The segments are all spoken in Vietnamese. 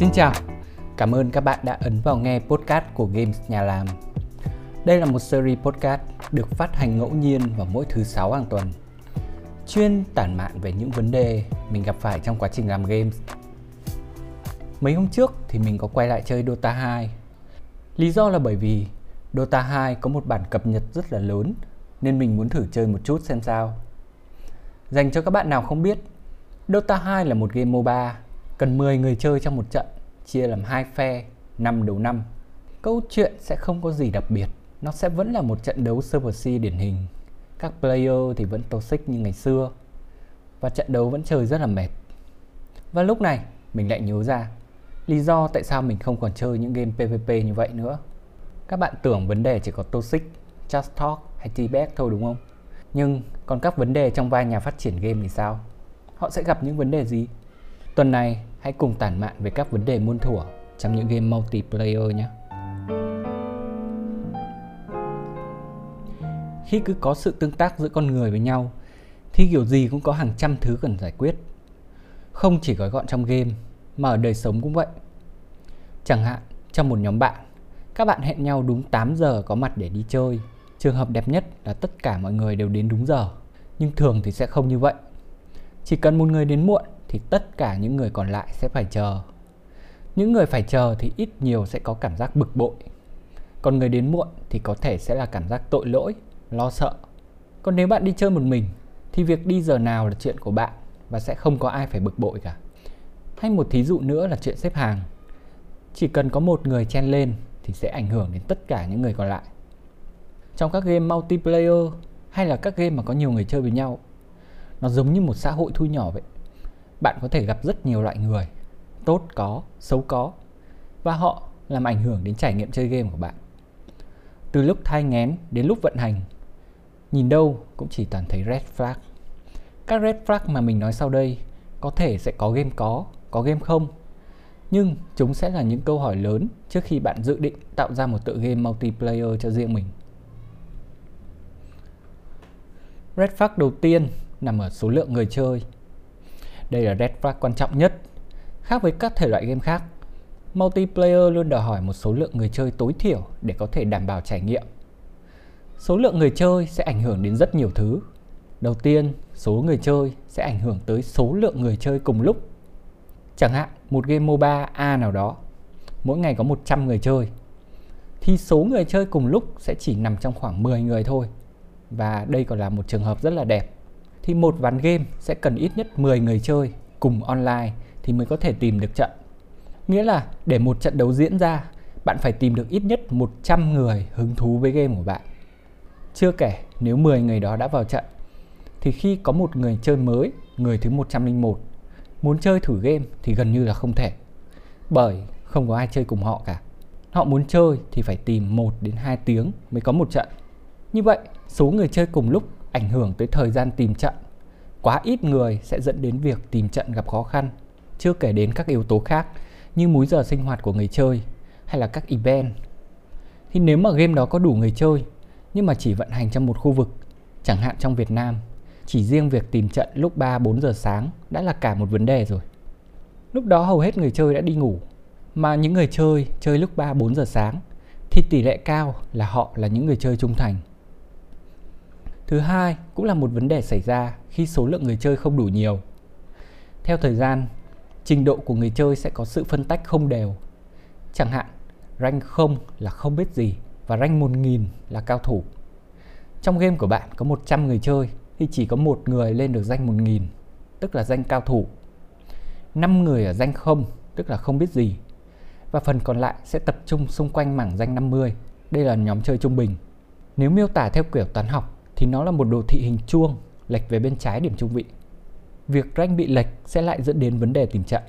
Xin chào, cảm ơn các bạn đã ấn vào nghe podcast của Games Nhà Làm. Đây là một series podcast được phát hành ngẫu nhiên vào mỗi thứ 6 hàng tuần, chuyên tản mạn về những vấn đề mình gặp phải trong quá trình làm games. Mấy hôm trước thì mình có quay lại chơi Dota 2. Lý do là bởi vì Dota 2 có một bản cập nhật rất là lớn nên mình muốn thử chơi một chút xem sao. Dành cho các bạn nào không biết, Dota 2 là một game MOBA cần 10 người chơi trong một trận, chia làm 2 phe, 5 đấu 5. Câu chuyện sẽ không có gì đặc biệt, nó sẽ vẫn là một trận đấu Server C điển hình. Các player thì vẫn toxic như ngày xưa và trận đấu vẫn chơi rất là mệt. Và lúc này mình lại nhớ ra lý do tại sao mình không còn chơi những game PvP như vậy nữa. Các bạn tưởng vấn đề chỉ có toxic, trash talk hay teabag thôi đúng không? Nhưng còn các vấn đề trong vai nhà phát triển game thì sao? Họ sẽ gặp những vấn đề gì? Tuần này hãy cùng tản mạn về các vấn đề muôn thuở trong những game multiplayer nhé. Khi cứ có sự tương tác giữa con người với nhau thì kiểu gì cũng có hàng trăm thứ cần giải quyết. Không chỉ gói gọn trong game mà ở đời sống cũng vậy. Chẳng hạn trong một nhóm bạn, các bạn hẹn nhau đúng 8 giờ có mặt để đi chơi. Trường hợp đẹp nhất là tất cả mọi người đều đến đúng giờ, nhưng thường thì sẽ không như vậy. Chỉ cần một người đến muộn thì tất cả những người còn lại sẽ phải chờ. Những người phải chờ thì ít nhiều sẽ có cảm giác bực bội. Còn người đến muộn thì có thể sẽ là cảm giác tội lỗi, lo sợ. Còn nếu bạn đi chơi một mình thì việc đi giờ nào là chuyện của bạn và sẽ không có ai phải bực bội cả. Hay một thí dụ nữa là chuyện xếp hàng. Chỉ cần có một người chen lên thì sẽ ảnh hưởng đến tất cả những người còn lại. Trong các game multiplayer hay là các game mà có nhiều người chơi với nhau, nó giống như một xã hội thu nhỏ vậy. Bạn có thể gặp rất nhiều loại người, tốt có, xấu có, và họ làm ảnh hưởng đến trải nghiệm chơi game của bạn. Từ lúc thai nghén đến lúc vận hành, nhìn đâu cũng chỉ toàn thấy red flag. Các red flag mà mình nói sau đây có thể sẽ có game có game không, nhưng chúng sẽ là những câu hỏi lớn trước khi bạn dự định tạo ra một tựa game multiplayer cho riêng mình. Red flag đầu tiên nằm ở số lượng người chơi. Đây là red flag quan trọng nhất. Khác với các thể loại game khác, multiplayer luôn đòi hỏi một số lượng người chơi tối thiểu để có thể đảm bảo trải nghiệm. Số lượng người chơi sẽ ảnh hưởng đến rất nhiều thứ. Đầu tiên, số người chơi sẽ ảnh hưởng tới số lượng người chơi cùng lúc. Chẳng hạn một game MOBA A nào đó, mỗi ngày có 100 người chơi, thì số người chơi cùng lúc sẽ chỉ nằm trong khoảng 10 người thôi. Và đây còn là một trường hợp rất là đẹp. Thì một ván game sẽ cần ít nhất 10 người chơi cùng online thì mới có thể tìm được trận. Nghĩa là để một trận đấu diễn ra, bạn phải tìm được ít nhất 100 người hứng thú với game của bạn. Chưa kể nếu 10 người đó đã vào trận, thì khi có một người chơi mới, người thứ 101, muốn chơi thử game thì gần như là không thể. Bởi không có ai chơi cùng họ cả. Họ muốn chơi thì phải tìm 1 đến 2 tiếng mới có một trận. Như vậy, số người chơi cùng lúc ảnh hưởng tới thời gian tìm trận. Quá ít người sẽ dẫn đến việc tìm trận gặp khó khăn. Chưa kể đến các yếu tố khác như múi giờ sinh hoạt của người chơi hay là các event. Thì nếu mà game đó có đủ người chơi nhưng mà chỉ vận hành trong một khu vực, chẳng hạn trong Việt Nam, chỉ riêng việc tìm trận lúc 3-4 giờ sáng đã là cả một vấn đề rồi. Lúc đó hầu hết người chơi đã đi ngủ, mà những người chơi chơi lúc 3-4 giờ sáng thì tỷ lệ cao là họ là những người chơi trung thành. Thứ hai, cũng là một vấn đề xảy ra khi số lượng người chơi không đủ nhiều. Theo thời gian, trình độ của người chơi sẽ có sự phân tách không đều. Chẳng hạn, rank 0 là không biết gì và rank 1000 là cao thủ. Trong game của bạn có 100 người chơi thì chỉ có 1 người lên được rank 1000, tức là rank cao thủ. 5 người ở rank 0, tức là không biết gì. Và phần còn lại sẽ tập trung xung quanh mảng rank 50, đây là nhóm chơi trung bình. Nếu miêu tả theo kiểu toán học, thì nó là một đồ thị hình chuông lệch về bên trái điểm trung vị. Việc rank bị lệch sẽ lại dẫn đến vấn đề tìm trận.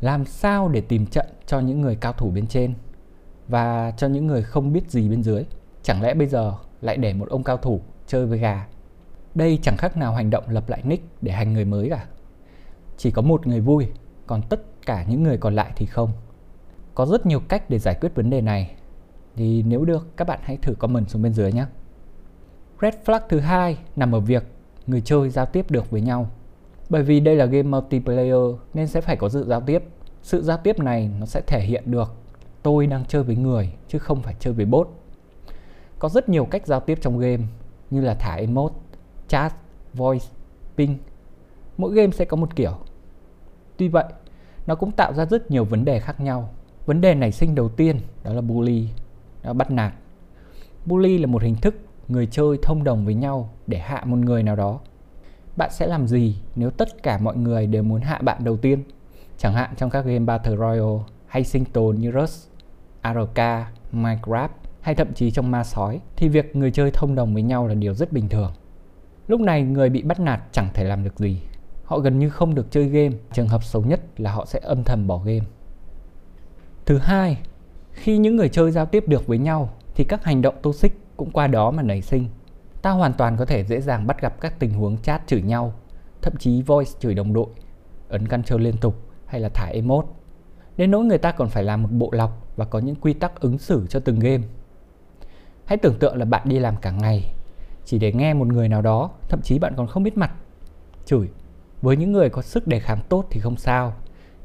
Làm sao để tìm trận cho những người cao thủ bên trên và cho những người không biết gì bên dưới? Chẳng lẽ bây giờ lại để một ông cao thủ chơi với gà? Đây chẳng khác nào hành động lập lại nick để hành người mới cả. Chỉ có một người vui, còn tất cả những người còn lại thì không. Có rất nhiều cách để giải quyết vấn đề này. Thì nếu được, các bạn hãy thử comment xuống bên dưới nhé. Red flag thứ hai nằm ở việc người chơi giao tiếp được với nhau. Bởi vì đây là game multiplayer nên sẽ phải có sự giao tiếp. Sự giao tiếp này nó sẽ thể hiện được tôi đang chơi với người chứ không phải chơi với bot. Có rất nhiều cách giao tiếp trong game như là thả emote, chat, voice, ping. Mỗi game sẽ có một kiểu. Tuy vậy, nó cũng tạo ra rất nhiều vấn đề khác nhau. Vấn đề nảy sinh đầu tiên đó là bully, đó là bắt nạt. Bully là một hình thức người chơi thông đồng với nhau để hạ một người nào đó. Bạn sẽ làm gì nếu tất cả mọi người đều muốn hạ bạn đầu tiên? Chẳng hạn trong các game Battle Royale hay sinh tồn như Rust, ARK, Minecraft hay thậm chí trong Ma Sói thì việc người chơi thông đồng với nhau là điều rất bình thường. Lúc này người bị bắt nạt chẳng thể làm được gì. Họ gần như không được chơi game. Trường hợp xấu nhất là họ sẽ âm thầm bỏ game. Thứ hai, khi những người chơi giao tiếp được với nhau thì các hành động toxic cũng qua đó mà nảy sinh. Ta hoàn toàn có thể dễ dàng bắt gặp các tình huống chat chửi nhau, thậm chí voice chửi đồng đội, ấn Ctrl liên tục hay là thả emote. Đến nỗi người ta còn phải làm một bộ lọc và có những quy tắc ứng xử cho từng game. Hãy tưởng tượng là bạn đi làm cả ngày chỉ để nghe một người nào đó, thậm chí bạn còn không biết mặt, chửi. Với những người có sức đề kháng tốt thì không sao,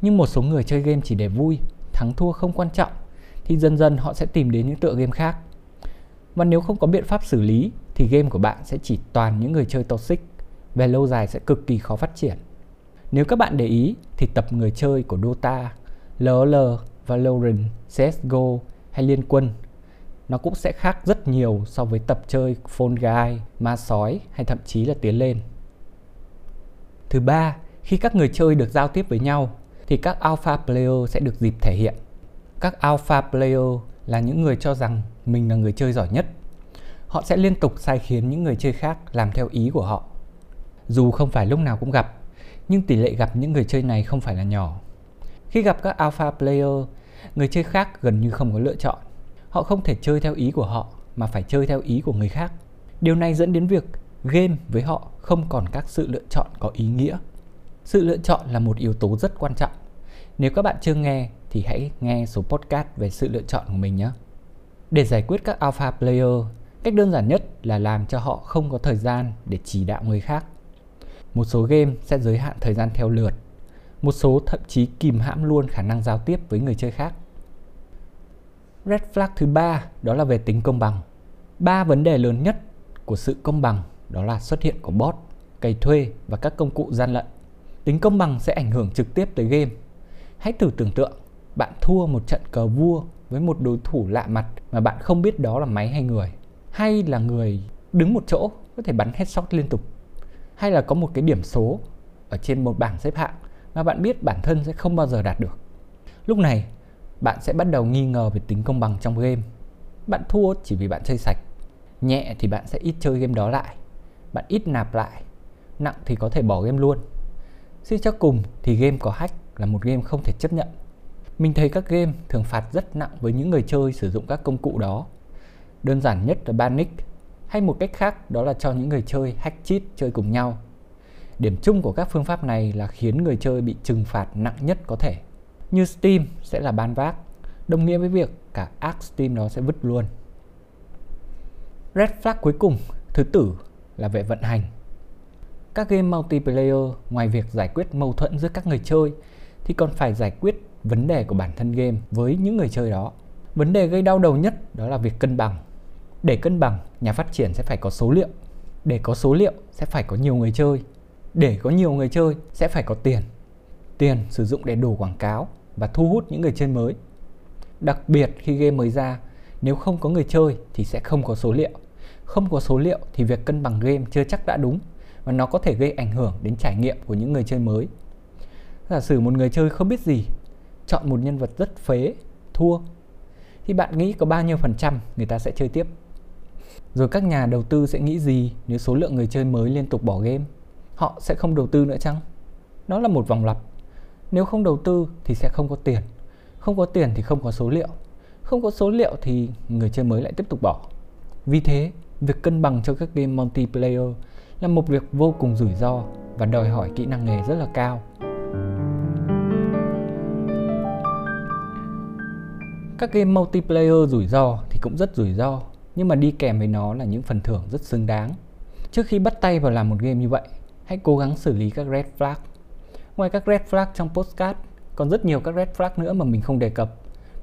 nhưng một số người chơi game chỉ để vui, thắng thua không quan trọng thì dần dần họ sẽ tìm đến những tựa game khác. Và nếu không có biện pháp xử lý thì game của bạn sẽ chỉ toàn những người chơi toxic, về lâu dài sẽ cực kỳ khó phát triển. Nếu các bạn để ý thì tập người chơi của Dota, LOL, Valorant, CSGO hay Liên Quân nó cũng sẽ khác rất nhiều so với tập chơi Fall Guy, Ma Sói hay thậm chí là Tiến Lên. Thứ ba, khi các người chơi được giao tiếp với nhau thì các alpha player sẽ được dịp thể hiện. Các alpha player là những người cho rằng mình là người chơi giỏi nhất. Họ sẽ liên tục sai khiến những người chơi khác làm theo ý của họ. Dù không phải lúc nào cũng gặp, nhưng tỷ lệ gặp những người chơi này không phải là nhỏ. Khi gặp các alpha player, người chơi khác gần như không có lựa chọn. Họ không thể chơi theo ý của họ mà phải chơi theo ý của người khác. Điều này dẫn đến việc game với họ không còn các sự lựa chọn có ý nghĩa. Sự lựa chọn là một yếu tố rất quan trọng. Nếu các bạn chưa nghe thì hãy nghe số podcast về sự lựa chọn của mình nhé. Để giải quyết các alpha player, cách đơn giản nhất là làm cho họ không có thời gian để chỉ đạo người khác. Một số game sẽ giới hạn thời gian theo lượt, một số thậm chí kìm hãm luôn khả năng giao tiếp với người chơi khác. Red flag thứ 3 đó là về tính công bằng. Ba vấn đề lớn nhất của sự công bằng đó là xuất hiện của bot, cày thuê và các công cụ gian lận. Tính công bằng sẽ ảnh hưởng trực tiếp tới game. Hãy thử tưởng tượng bạn thua một trận cờ vua với một đối thủ lạ mặt mà bạn không biết đó là máy hay người. Hay là người đứng một chỗ có thể bắn headshot liên tục. Hay là có một cái điểm số ở trên một bảng xếp hạng mà bạn biết bản thân sẽ không bao giờ đạt được. Lúc này bạn sẽ bắt đầu nghi ngờ về tính công bằng trong game. Bạn thua chỉ vì bạn chơi sạch. Nhẹ thì bạn sẽ ít chơi game đó lại, bạn ít nạp lại. Nặng thì có thể bỏ game luôn. Suy cho cùng thì game có hack là một game không thể chấp nhận. Mình thấy các game thường phạt rất nặng với những người chơi sử dụng các công cụ đó. Đơn giản nhất là ban nick, hay một cách khác đó là cho những người chơi hack cheat chơi cùng nhau. Điểm chung của các phương pháp này là khiến người chơi bị trừng phạt nặng nhất có thể. Như Steam sẽ là ban vác, đồng nghĩa với việc cả ARK Steam nó sẽ vứt luôn. Red flag cuối cùng, thứ tư là về vận hành. Các game multiplayer ngoài việc giải quyết mâu thuẫn giữa các người chơi thì còn phải giải quyết vấn đề của bản thân game với những người chơi đó. Vấn đề gây đau đầu nhất đó là việc cân bằng. Để cân bằng, nhà phát triển sẽ phải có số liệu. Để có số liệu sẽ phải có nhiều người chơi. Để có nhiều người chơi sẽ phải có tiền. Tiền sử dụng để đổ quảng cáo và thu hút những người chơi mới. Đặc biệt khi game mới ra, nếu không có người chơi thì sẽ không có số liệu. Không có số liệu thì việc cân bằng game chưa chắc đã đúng và nó có thể gây ảnh hưởng đến trải nghiệm của những người chơi mới. Giả sử một người chơi không biết gì, chọn một nhân vật rất phế, thua, thì bạn nghĩ có bao nhiêu phần trăm người ta sẽ chơi tiếp? Rồi các nhà đầu tư sẽ nghĩ gì nếu số lượng người chơi mới liên tục bỏ game? Họ sẽ không đầu tư nữa chăng? Nó là một vòng lặp. Nếu không đầu tư thì sẽ không có tiền. Không có tiền thì không có số liệu. Không có số liệu thì người chơi mới lại tiếp tục bỏ. Vì thế, việc cân bằng cho các game multiplayer là một việc vô cùng rủi ro và đòi hỏi kỹ năng nghề rất là cao. Các game multiplayer rủi ro thì cũng rất rủi ro, nhưng mà đi kèm với nó là những phần thưởng rất xứng đáng. Trước khi bắt tay vào làm một game như vậy, hãy cố gắng xử lý các red flag. Ngoài các red flag trong podcast, Còn rất nhiều các red flag nữa mà mình không đề cập.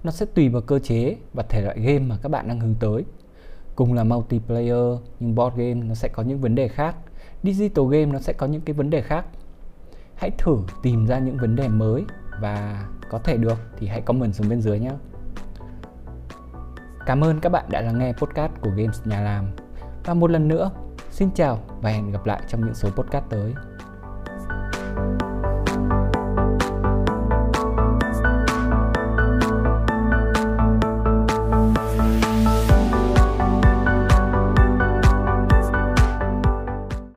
Nó sẽ tùy vào cơ chế và thể loại game mà các bạn đang hướng tới. Cùng là multiplayer nhưng board game nó sẽ có những vấn đề khác, digital game nó sẽ có những cái vấn đề khác. Hãy thử tìm ra những vấn đề mới và có thể được thì hãy comment xuống bên dưới nhé. Cảm ơn các bạn đã lắng nghe podcast của Games Nhà Làm. Và một lần nữa, xin chào và hẹn gặp lại trong những số podcast tới.